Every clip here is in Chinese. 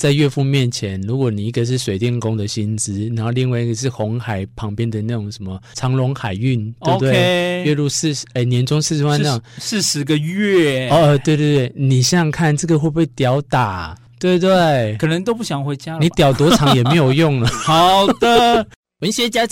在岳父面前，如果你一个是水电工的薪资，然后另外一个是红海旁边的那种什么长荣海运，对不对？ Okay, 月入年终40万那种，40个月。哦，对对对，你想想看，这个会不会屌打？对对，可能都不想回家了。你屌多长也没有用了。好的，文学家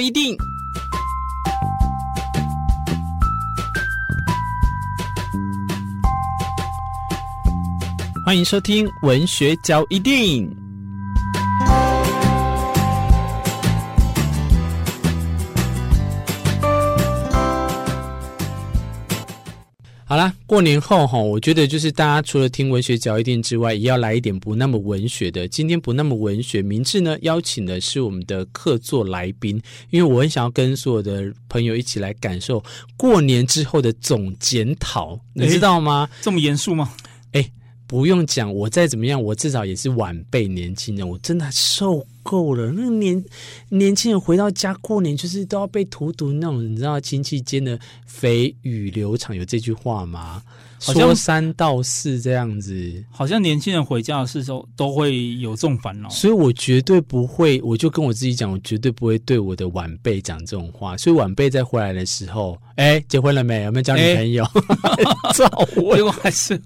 一定。欢迎收听文学交一定。好啦，过年后我觉得就是大家除了听文学交一定之外，也要来一点不那么文学的。今天不那么文学，明志呢邀请的是我们的客座来宾，因为我很想要跟所有的朋友一起来感受过年之后的总检讨，你知道吗？这么严肃吗？不用讲，我再怎么样，我至少也是晚辈年轻人，我真的受够了。那个年轻人回到家过年，就是都要被荼毒那种，你知道亲戚间的蜚语流长，有这句话吗？说三道四这样子，好像年轻人回家的时候都会有这种烦恼。所以我绝对不会，我就跟我自己讲，我绝对不会对我的晚辈讲这种话。所以晚辈在回来的时候，结婚了没？有没有交女朋友？照我，结果还是。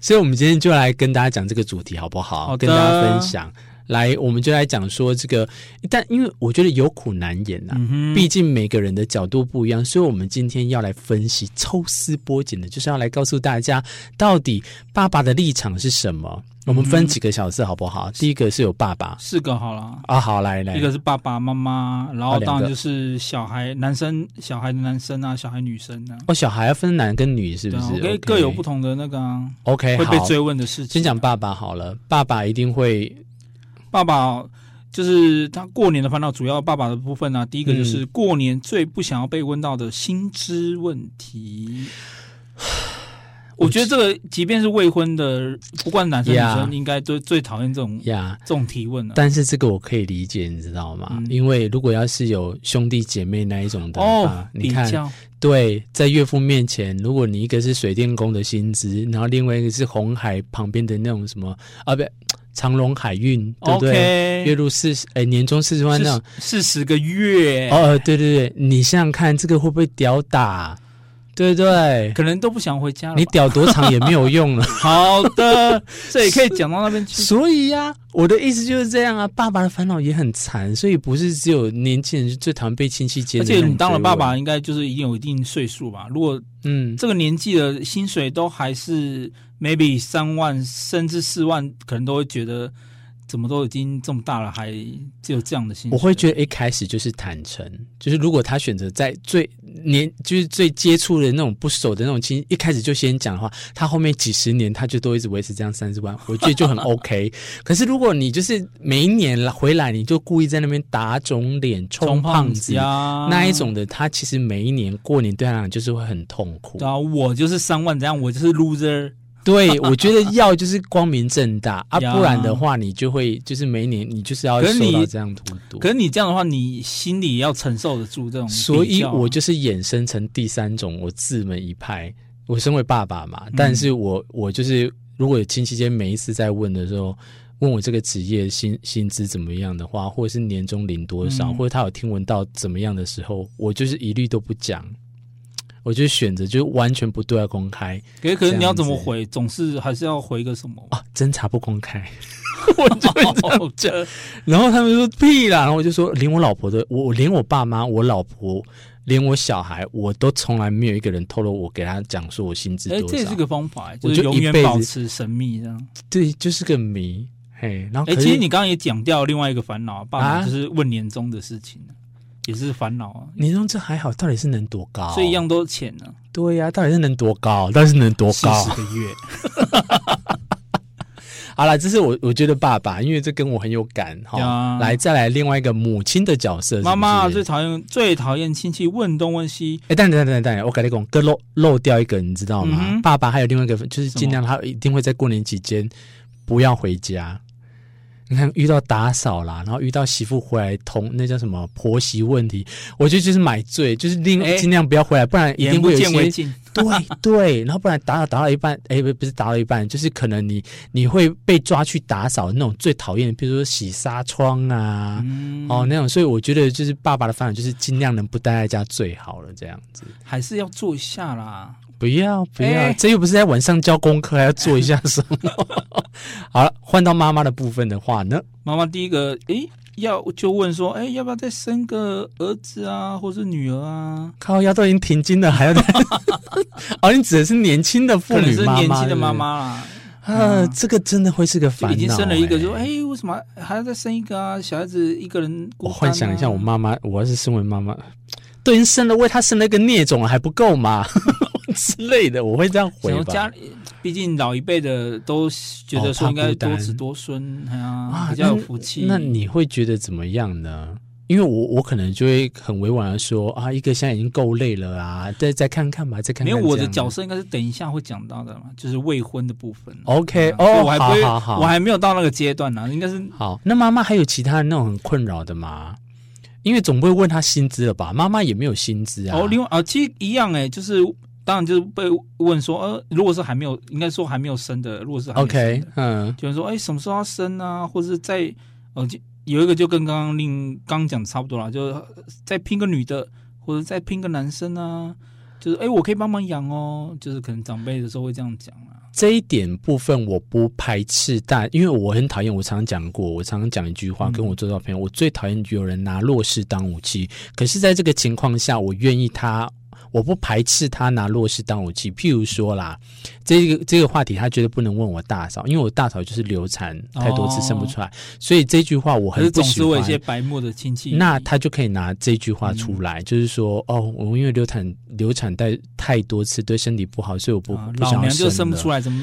所以我们今天就来跟大家讲这个主题好不好？好，跟大家分享。来，我们就来讲说这个，但因为我觉得有苦难言啊，毕竟每个人的角度不一样，所以我们今天要来分析抽丝剥茧的，就是要来告诉大家到底爸爸的立场是什么。我们分几个小时好不好？第一个是有爸爸，4个好了啊，好，来，一个是爸爸妈妈，然后当然就是小孩，男生小孩的男生啊，小孩女生啊。哦，小孩要分男跟女是不是？对，各有不同的那个啊。OK， 会被追问的事情。先讲爸爸好了，爸爸一定会。爸爸就是他过年的烦恼，主要爸爸的部分啊，第一个就是过年最不想要被问到的薪资问题。我觉得这个即便是未婚的，不管男生女生，应该都最讨厌这种提问了。但是这个我可以理解，你知道吗？因为如果要是有兄弟姐妹那一种的话，你看。对，在岳父面前，如果你一个是水电工的薪资，然后另外一个是红海旁边的那种什么啊，不，长荣海运，对不对？ Okay, 月入年终40万那种，40个月。哦，对对对，你想想看，这个会不会屌打？对对，可能都不想回家了。你屌多长也没有用了。好的，这也可以讲到那边去。所以啊，我的意思就是这样啊，爸爸的烦恼也很惨，所以不是只有年轻人最常被亲戚接的。而且你当了爸爸，应该就是已经有一定岁数吧？如果这个年纪的薪水都还是 maybe 3万甚至4万，可能都会觉得怎么都已经这么大了，还只有这样的薪水。我会觉得一开始就是坦诚，就是如果他选择在最年就是最接触的那种不熟的那种亲，一开始就先讲的话，他后面几十年他就都一直维持这样30万，我觉得就很 OK 可是如果你就是每一年回来你就故意在那边打肿脸充胖子那一种的，他其实每一年过年对他来讲就是会很痛苦。对啊，我就是3万这样，我就是 loser。对，我觉得要就是光明正大啊，不然的话你就会就是每一年你就是要受到这样荼毒。可是你这样的话，你心里要承受得住这种。所以我就是衍生成第三种，我自门一派。我身为爸爸嘛，但是我就是如果有亲戚间每一次在问的时候，问我这个职业薪资怎么样的话，或者是年终领多少，或者他有听闻到怎么样的时候，我就是一律都不讲。我就选择就完全不对外公开。可是你要怎么回？总是还是要回个什么啊？侦查不公开。我就这样。然后他们说屁啦，然后我就说连我老婆的，我连我爸妈、我老婆、连我小孩，我都从来没有一个人透露我给他讲说我薪资多少。这也是个方法，就是永远保持神秘这样。对，就是个谜。嘿，然后其实你刚刚也讲掉另外一个烦恼，爸妈就是问年终的事情。也是烦恼啊！年终这还好，到底是能多高？所以一样都钱呢、啊。对呀、啊，到底是能多高？到底是能多高？40个月。好啦，这是我觉得爸爸，因为这跟我很有感哈。来，再来另外一个母亲的角色是不是，妈妈最讨厌亲戚问东问西。等，我跟你讲，各漏掉一个，你知道吗？爸爸还有另外一个，就是尽量他一定会在过年期间不要回家。你看遇到打扫啦，然后遇到媳妇回来同那叫什么婆媳问题，我觉得就是买醉，就是尽量不要回来，不然一定会有一些对对，然后不然打扫一半，不是打扫一半，就是可能你会被抓去打扫那种最讨厌的，比如说洗纱窗啊，那种，所以我觉得就是爸爸的方法就是尽量能不待在家最好了，这样子还是要做一下啦。不要、这又不是在晚上交功课，还要做一下什么？好了，换到妈妈的部分的话呢，妈妈第一个，就问说，要不要再生个儿子啊，或是女儿啊？靠腰都已经停经了，还要再哦，你指的是年轻的妇女妈妈，可能是年轻的妈妈啦。这个真的会是个烦恼，已经生了一个说为什么还要再生一个啊？小孩子一个人孤单啊。我幻想一下，我妈妈，我要是身为妈妈，都已经生了，为她生了一个孽种了，还不够吗？之类的，我会这样回吧。家里毕竟老一辈的都觉得说应该多子多孙，比较有福气。那你会觉得怎么样呢？因为我可能就会很委婉的说一个现在已经够累了啊，再看看吧，再看看。因为我的角色应该是等一下会讲到的嘛，就是未婚的部分。OK，我还没有到那个阶段呢，应该是好。那妈妈还有其他那种很困扰的吗？因为总不会问她薪资了吧？妈妈也没有薪资啊。另外其实一样就是。当然就是被问说，如果是还没有，应该说还没有生的，如果是还没生的 OK， 就是说，什么时候要生啊？或者是在有一个就跟刚刚讲的差不多啦，就是再拼个女的，或者再拼个男生啊，就是我可以帮忙养哦，就是可能长辈的时候会这样讲啦。这一点部分我不排斥，但因为我很讨厌，我常常讲一句话，跟我做照片，我最讨厌有人拿弱势当武器。可是在这个情况下，我不排斥他拿弱势当武器，譬如说啦，这个话题他绝对不能问我大嫂，因为我大嫂就是流产太多次生不出来，所以这句话我很不喜欢。可是总是我有一些白目的亲戚，那他就可以拿这句话出来，就是说我因为流产太多次对身体不好，所以我不想要生了，老娘就生不出来，怎么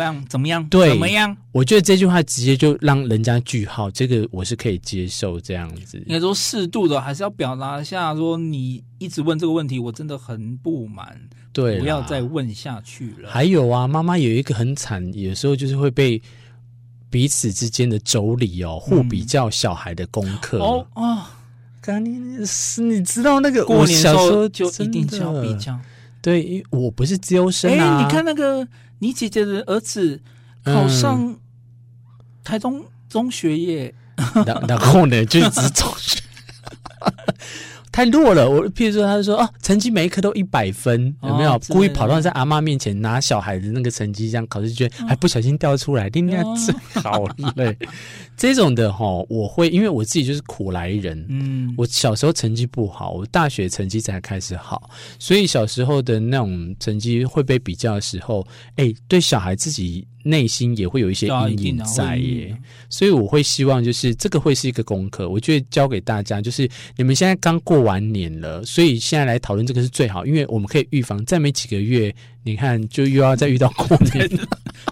样？对，怎么样？我觉得这句话直接就让人家句号，这个我是可以接受这样子。应该说适度的，还是要表达一下说你一直问这个问题，我真的很不满，对，不要再问下去了。还有啊，妈妈有一个很惨，有时候就是会被彼此之间的妯娌互比较小孩的功课你知道那个过年的时候就一定是要比较。对，我不是自由生啊，你看那个你姐姐的儿子考上台中中学耶，然后呢就一直中学。太弱了，譬如说他就说成绩每一科都100分，有没有故意跑到在阿嬷面前拿小孩的那个成绩这样考试卷，还不小心掉出来，真好累。这种的我会，因为我自己就是苦来人，我小时候成绩不好，我大学成绩才开始好，所以小时候的那种成绩会被比较的时候，对小孩自己内心也会有一些阴影在耶，所以我会希望就是这个会是一个功课，我觉得交给大家，就是你们现在刚过完年了，所以现在来讨论这个是最好，因为我们可以预防再没几个月你看就又要再遇到过年了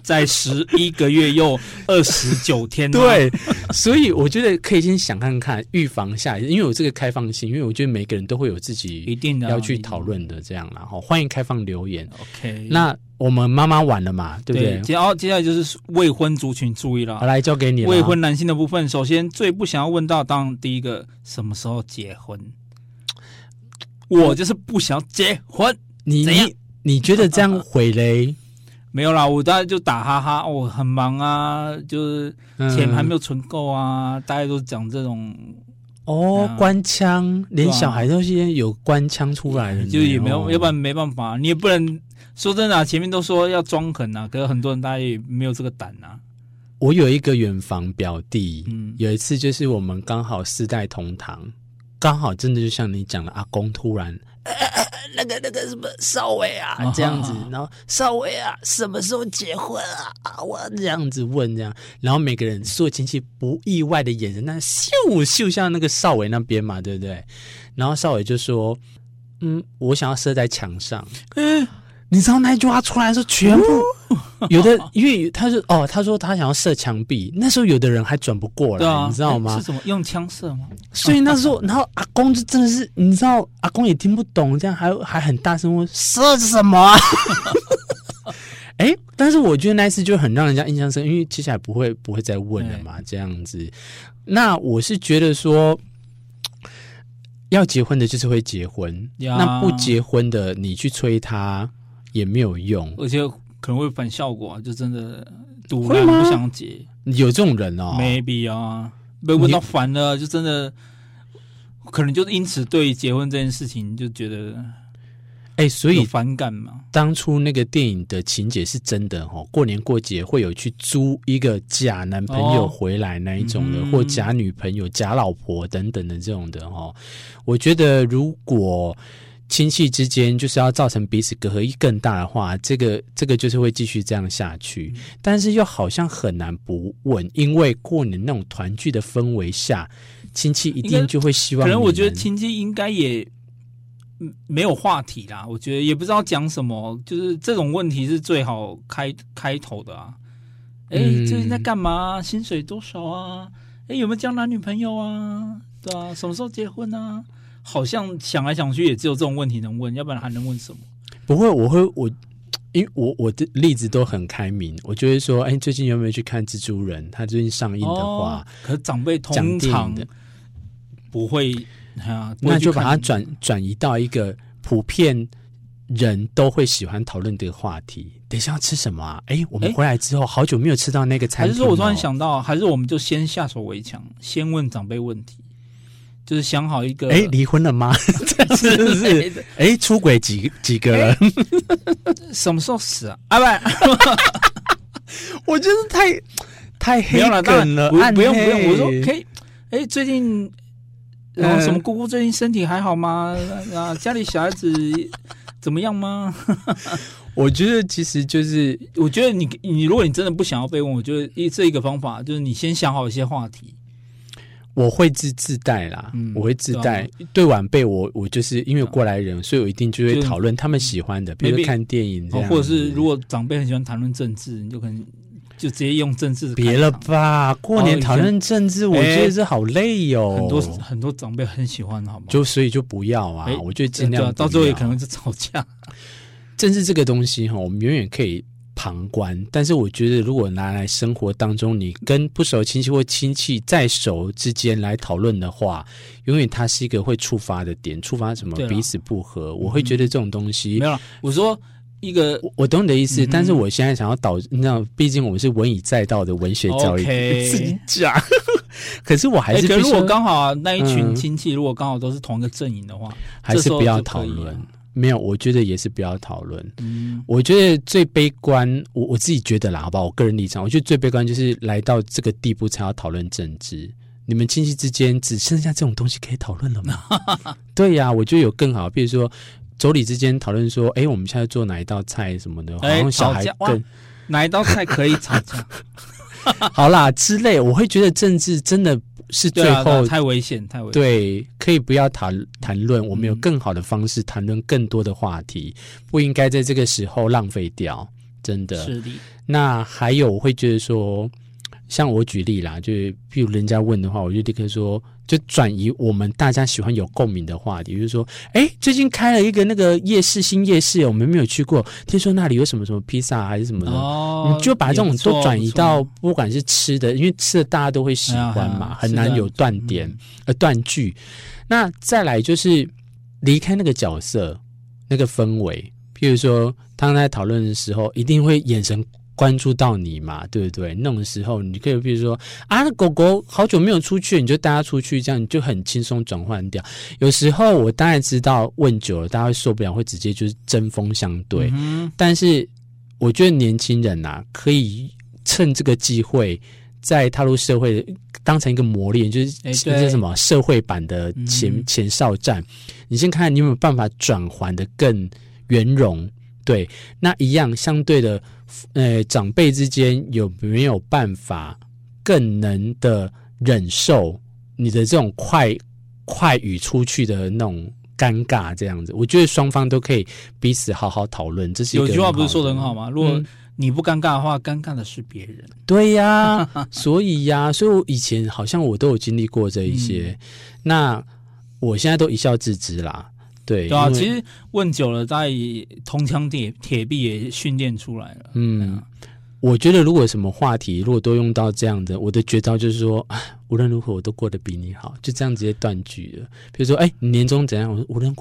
在11个月又29天、啊、对，所以我觉得可以先想看看预防下，因为我这个开放性，因为我觉得每个人都会有自己一定要去讨论的这样啦，欢迎开放留言 OK， 那我们妈妈晚了嘛，对不对？接下来就是未婚族群注意了，来交给你了。未婚男性的部分，首先最不想要问到，当然第一个什么时候结婚，我就是不想结婚。你觉得这样毁嘞？没有啦，我大概就打哈哈，我很忙啊，就是钱还没有存够啊，大概都讲这种。官腔，连小孩都是有官腔出来的，就也没有，要不然没办法，你也不能说真的前面都说要装狠啊，可是很多人大家也没有这个胆啊。我有一个远房表弟，有一次就是我们刚好四代同堂，刚好真的就像你讲的，阿公突然那个什么少伟啊这样子，然后少伟啊什么时候结婚啊，我这样子问这样，然后每个人所有亲戚不意外的眼神，那咻向那个少伟那边嘛，对不对？然后少伟就说我想要射在墙上。你知道那句话出来的时候，全部有的，因为他说他想要射墙壁，那时候有的人还转不过来，你知道吗？是什么用枪射吗？所以那时候，然后阿公就真的是，你知道，阿公也听不懂，这样还很大声问射什么啊？哎，但是我觉得那一次就很让人家印象深，因为接下来不会再问了嘛，这样子。那我是觉得说，要结婚的就是会结婚，那不结婚的你去催他也没有用，而且可能会反效果、啊，就真的突然不想结。有这种人哦 ，maybe 啊，被问到烦了，就真的可能就因此对结婚这件事情就觉得。哎，所以反感嘛？当初那个电影的情节是真的哦，过年过节会有去租一个假男朋友回来那一种的，或假女朋友、假老婆等等的这种的哦。我觉得如果亲戚之间就是要造成彼此隔阂更大的话，这个就是会继续这样下去，但是又好像很难不问，因为过年那种团聚的氛围下，亲戚一定就会希望。可能我觉得亲戚应该也。没有话题啦，我觉得也不知道讲什么，就是这种问题是最好开头的啊。哎，最近在干嘛？薪水多少啊？哎，有没有交男女朋友啊？对啊，什么时候结婚啊？好像想来想去也只有这种问题能问，要不然还能问什么？不会，我因为我的例子都很开明，我就会说，哎，最近有没有去看《蜘蛛人》？他最近上映的话，可是长辈通常不会。那就把它转移到一个普遍人都会喜欢讨论的话题。等一下要吃什么啊？哎，我们回来之后好久没有吃到那个餐厅。还是说我突然想到，还是我们就先下手为强，先问长辈问题，就是想好一个。哎，离婚了吗？是不是？哎，出轨几个人？什么时候死啊？啊不，我真是太黑梗了。不用，我说可以。哎，最近。然后什么姑姑最近身体还好吗？啊，家里小孩子怎么样吗？我觉得其实就是，我觉得你如果你真的不想要被问，我觉得一个方法就是你先想好一些话题。我会自带啦，我会自带。对晚辈我就是因为过来人，所以我一定就会讨论他们喜欢的，比如看电影这样，或者是如果长辈很喜欢谈论政治，你就可能。就直接用政治，别了吧！过年讨论政治，我觉得是好累哦。很多长辈很喜欢，好吗？所以就不要啊！我就尽量不要，到最后也可能是吵架。政治这个东西哈，我们永远可以旁观，但是我觉得如果拿来生活当中，你跟不熟亲戚或亲戚在熟之间来讨论的话，永远它是一个会触发的点，触发什么彼此不和。我会觉得这种东西没有啦，我说。一个我懂你的意思，但是我现在想要那毕竟我们是文以载道的文学教育， okay， 自己讲。可是我还是如果刚好、啊、那一群亲戚如果刚好都是同一个阵营的话，还是不要讨论。没有，我觉得也是不要讨论。我觉得最悲观，我自己觉得啦，好吧，我个人立场，我觉得最悲观就是来到这个地步才要讨论政治。你们亲戚之间只剩下这种东西可以讨论了吗？对呀、啊，我觉得有更好，比如说。妯娌之间讨论说：“哎，我们现在做哪一道菜什么的，好像小孩更哪一道菜可以吵架？好啦之类。”我会觉得政治真的是最后太危险。对，可以不要谈论，我们有更好的方式谈论更多的话题，不应该在这个时候浪费掉。真的。是的。那还有，我会觉得说，像我举例啦，就是譬如人家问的话，我就立刻说。就转移我们大家喜欢有共鸣的话题，比如说，哎，最近开了一个那个夜市，新夜市，我们没有去过，听说那里有什么什么披萨还是什么的，哦、你就把这种都转移到不管是吃的，因为吃的大家都会喜欢嘛，很难有断点断句。那再来就是离开那个角色那个氛围，譬如说他们在讨论的时候，一定会眼神。关注到你嘛，对不对？那种时候，你可以比如说啊，那狗狗好久没有出去，你就带它出去，这样你就很轻松转换掉。有时候我当然知道问久了，大家会受不了，会直接就是针锋相对。但是我觉得年轻人啊，可以趁这个机会，在踏入社会当成一个磨练，就是这是什么社会版的前哨战。你先看你有没有办法转换的更圆融。对，那一样相对的，长辈之间有没有办法更能的忍受你的这种快语出去的那种尴尬这样子？我觉得双方都可以彼此好好讨论。这是一个有句话不是说得很好吗？如果你不尴尬的话，尴尬的是别人。对呀、啊，所以我以前好像我都有经历过这一些，那我现在都一笑置之啦。对，对啊，其实问久了，在铜墙铁壁也训练出来了。嗯，我觉得如果什么话题，如果都用到这样的，我的绝招就是说，无论如何我都过得比你好，就这样直接断句了。比如说，哎，你年终怎样？我说无论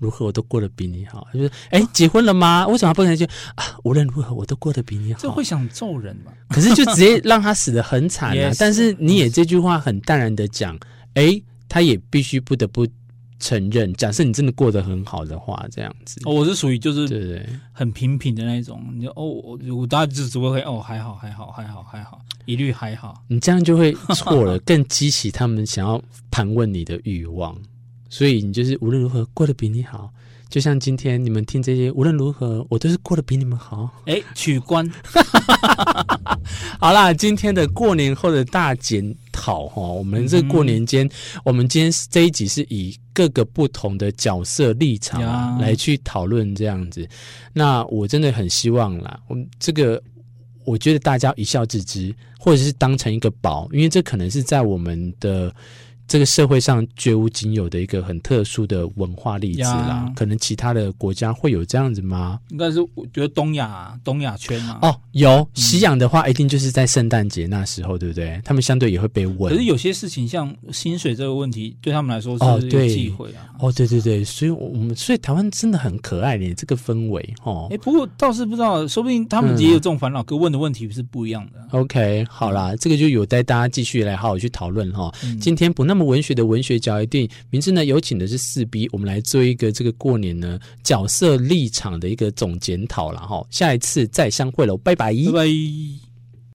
如何我都过得比你好。就是，哎，结婚了吗？为什么不能就啊？无论如何我都过得比你好。这会想揍人嘛？可是就直接让他死得很惨啊！yes, 但是你也这句话很淡然的讲，哎，他也必须不得不承认，假设你真的过得很好的话，这样子，哦、我是属于就是很平平的那种，你就哦，我大家就只会哦还好还好还好还好，一律还好，你这样就会错了，更激起他们想要盘问你的欲望，所以你就是无论如何过得比你好，就像今天你们听这些，无论如何我都是过得比你们好，哎，取关，好啦，今天的过年后的大检讨哈，我们这过年间，我们今天这一集是以各个不同的角色立场、啊、来去讨论这样子，那我真的很希望啦，我们这个我觉得大家一笑置之，或者是当成一个宝，因为这可能是在我们的这个社会上绝无仅有的一个很特殊的文化例子啦。可能其他的国家会有这样子吗？应该是我觉得东亚、啊、东亚圈啊，哦，有西洋的话，一定就是在圣诞节那时候，对不对？他们相对也会被问。可是有些事情，像薪水这个问题，对他们来说是有忌讳啊。哦，对对对，所以我们所以台湾真的很可爱的这个氛围哦。哎，不过倒是不知道，说不定他们也有这种烦恼，可问的问题是不一样的。OK， 好啦，这个就有待大家继续来好好去讨论哈、哦嗯。今天不那么文学的文学角一定，明志呢有请的是4B， 我们来做一个这个过年呢角色立场的一个总检讨啦齁，下一次再相会喽，拜拜拜拜。